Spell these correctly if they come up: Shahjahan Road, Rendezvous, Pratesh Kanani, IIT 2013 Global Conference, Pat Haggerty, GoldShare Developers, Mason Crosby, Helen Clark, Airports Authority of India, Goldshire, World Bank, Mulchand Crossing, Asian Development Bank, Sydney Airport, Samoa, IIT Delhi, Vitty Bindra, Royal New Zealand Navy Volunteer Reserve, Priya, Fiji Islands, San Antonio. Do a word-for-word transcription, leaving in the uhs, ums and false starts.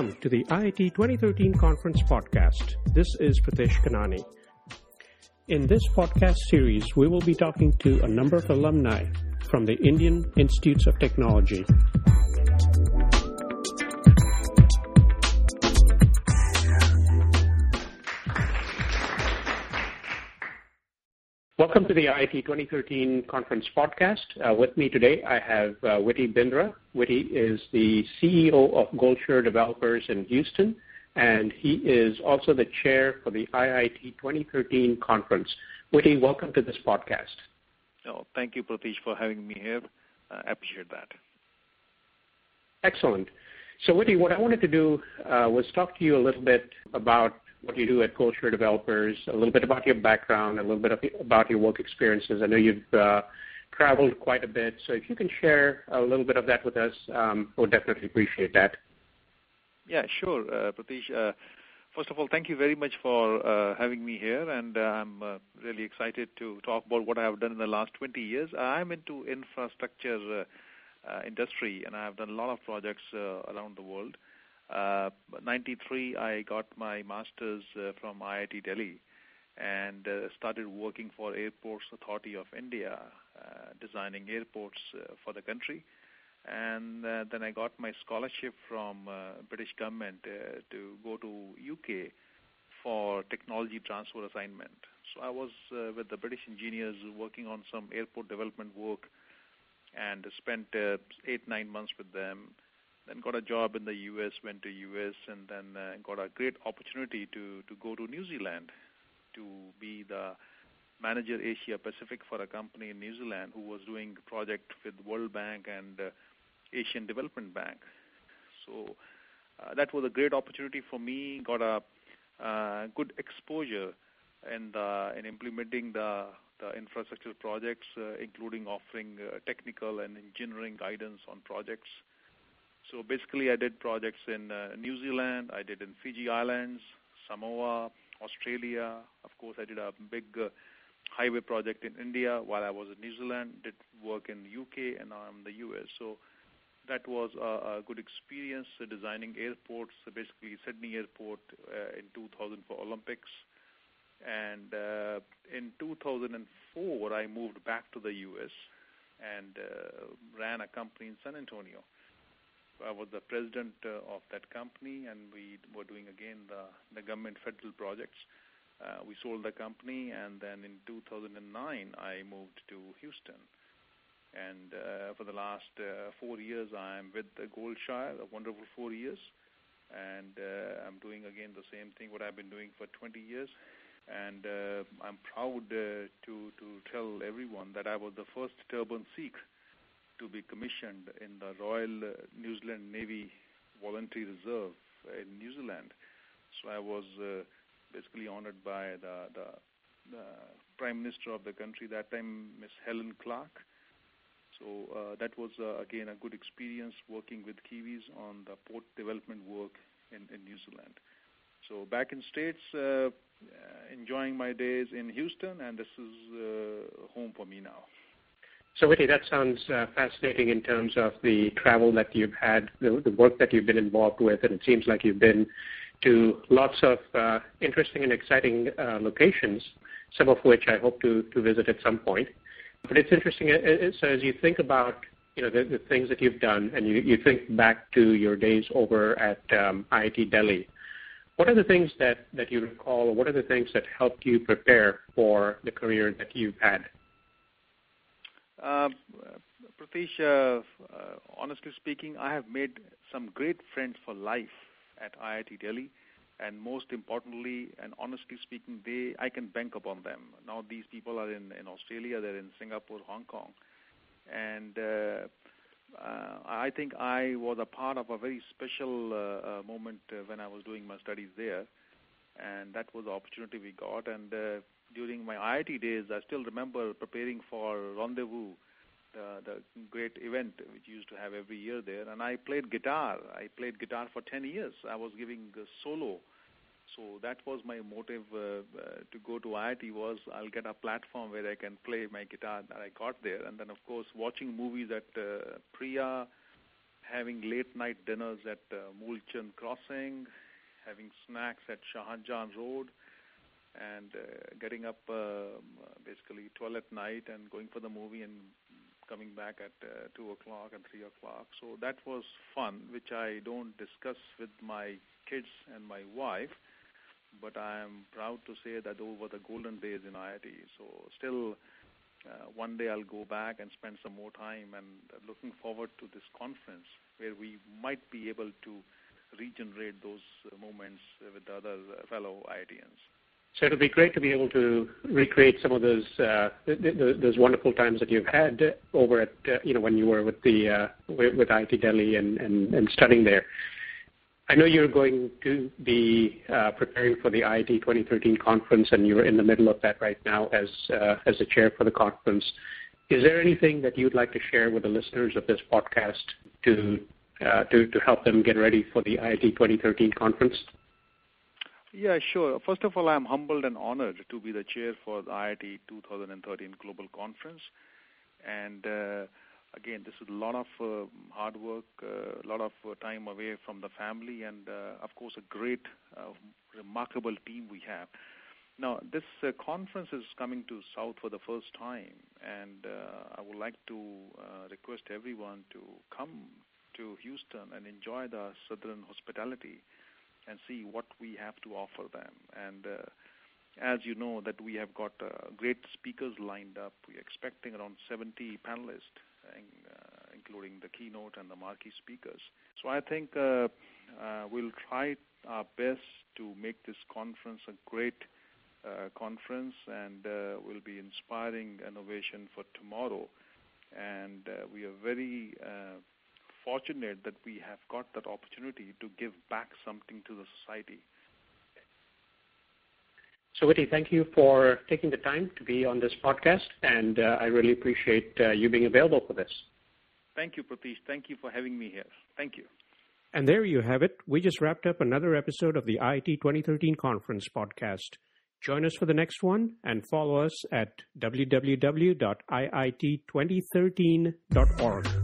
Welcome to the I I T twenty thirteen Conference podcast. This is Pratesh Kanani. In this podcast series, we will be talking to a number of alumni from the Indian Institutes of Technology. Welcome to the I I T twenty thirteen Conference podcast. Uh, with me today, I have uh, Vitty Bindra. Vitty is the C E O of Goldshare Developers in Houston, and he is also the chair for the I I T twenty thirteen Conference. Vitty, welcome to this podcast. Oh, thank you, Pratesh, for having me here. Uh, I appreciate that. Excellent. So, Vitty, what I wanted to do uh, was talk to you a little bit about what you do at Goldshare Developers, a little bit about your background, a little bit of, about your work experiences. I know you've uh, traveled quite a bit, so if you can share a little bit of that with us, um, I would definitely appreciate that. Yeah, sure, uh, Pratesh. Uh, first of all, thank you very much for uh, having me here, and uh, I'm uh, really excited to talk about what I have done in the last twenty years. I'm into infrastructure uh, uh, industry, and I have done a lot of projects uh, around the world. Uh, ninety-three, I got my master's uh, from I I T Delhi and uh, started working for Airports Authority of India, uh, designing airports uh, for the country. And uh, then I got my scholarship from uh, British government uh, to go to U K for technology transfer assignment. So I was uh, with the British engineers working on some airport development work and spent uh, eight, nine months with them. Then got a job in the U S, went to U S, and then uh, got a great opportunity to, to go to New Zealand to be the manager Asia Pacific for a company in New Zealand who was doing a project with World Bank and uh, Asian Development Bank. So uh, that was a great opportunity for me. Got a uh, good exposure in, the, in implementing the, the infrastructure projects, uh, including offering uh, technical and engineering guidance on projects. So basically I did projects in uh, New Zealand, I did in Fiji Islands, Samoa, Australia. Of course, I did a big uh, highway project in India while I was in New Zealand, did work in the U K, and now I'm in the U S. So that was a, a good experience uh, designing airports, uh, basically Sydney Airport uh, in two thousand for Olympics. And uh, in two thousand four, I moved back to the U S and uh, ran a company in San Antonio. I was the president uh, of that company, and we were doing, again, the, the government federal projects. Uh, we sold the company, and then in two thousand nine, I moved to Houston. And uh, for the last uh, four years, I'm with the Goldshire, a wonderful four years. And uh, I'm doing, again, the same thing, what I've been doing for twenty years. And uh, I'm proud uh, to, to tell everyone that I was the first Turban Sikh to be commissioned in the Royal New Zealand Navy Volunteer Reserve in New Zealand. So I was uh, basically honored by the, the, the Prime Minister of the country that time, Miss Helen Clark. So uh, that was, uh, again, a good experience working with Kiwis on the port development work in, in New Zealand. So back in States, uh, enjoying my days in Houston, and this is uh, home for me now. So, Vitty, that sounds uh, fascinating in terms of the travel that you've had, the, the work that you've been involved with, and it seems like you've been to lots of uh, interesting and exciting uh, locations, some of which I hope to, to visit at some point. But it's interesting, uh, so as you think about you know, the, the things that you've done and you, you think back to your days over at um, I I T Delhi, what are the things that, that you recall, or what are the things that helped you prepare for the career that you've had? Uh, Pratesh, uh, uh, honestly speaking, I have made some great friends for life at I I T Delhi, and most importantly, and honestly speaking, they I can bank upon them. Now these people are in, in Australia, they're in Singapore, Hong Kong, and uh, uh, I think I was a part of a very special uh, uh, moment uh, when I was doing my studies there, and that was the opportunity we got. And uh, during my I I T days, I still remember preparing for Rendezvous, the, the great event which used to have every year there. And I played guitar. I played guitar for ten years. I was giving a solo. So that was my motive uh, uh, to go to I I T was I'll get a platform where I can play my guitar that I got there. And then, of course, watching movies at uh, Priya, having late-night dinners at uh, Mulchand Crossing, having snacks at Shahjahan Road, and uh, getting up uh, basically twelve at night and going for the movie and coming back at uh, two o'clock and three o'clock. So that was fun, which I don't discuss with my kids and my wife, but I am proud to say that those were the golden days in I I T. So still, uh, one day I'll go back and spend some more time, and looking forward to this conference where we might be able to regenerate those uh, moments with the other uh, fellow I I Tians. So it'll be great to be able to recreate some of those uh, th- th- those wonderful times that you've had over at uh, you know when you were with the uh, with, with I I T Delhi and, and, and studying there. I know you're going to be uh, preparing for the I I T twenty thirteen conference, and you're in the middle of that right now as uh, as the chair for the conference. Is there anything that you'd like to share with the listeners of this podcast to uh, to, to help them get ready for the I I T twenty thirteen conference? Yeah, sure. First of all, I'm humbled and honored to be the chair for the I I T twenty thirteen Global Conference. And uh, again, this is a lot of uh, hard work, a uh, lot of uh, time away from the family, and uh, of course, a great, uh, remarkable team we have. Now, this uh, conference is coming to South for the first time, and uh, I would like to uh, request everyone to come to Houston and enjoy the Southern hospitality and see what we have to offer them. And uh, as you know, that we have got uh, great speakers lined up. We're expecting around seventy panelists, in, uh, including the keynote and the marquee speakers. So I think uh, uh, we'll try our best to make this conference a great uh, conference, and uh, we'll be inspiring innovation for tomorrow. And uh, we are very uh, fortunate that we have got that opportunity to give back something to the society. So, Vitty, thank you for taking the time to be on this podcast, and uh, I really appreciate uh, you being available for this. Thank you, Pratesh. Thank you for having me here. Thank you. And there you have it. We just wrapped up another episode of the I I T twenty thirteen Conference podcast. Join us for the next one and follow us at w w w dot i i t twenty thirteen dot org.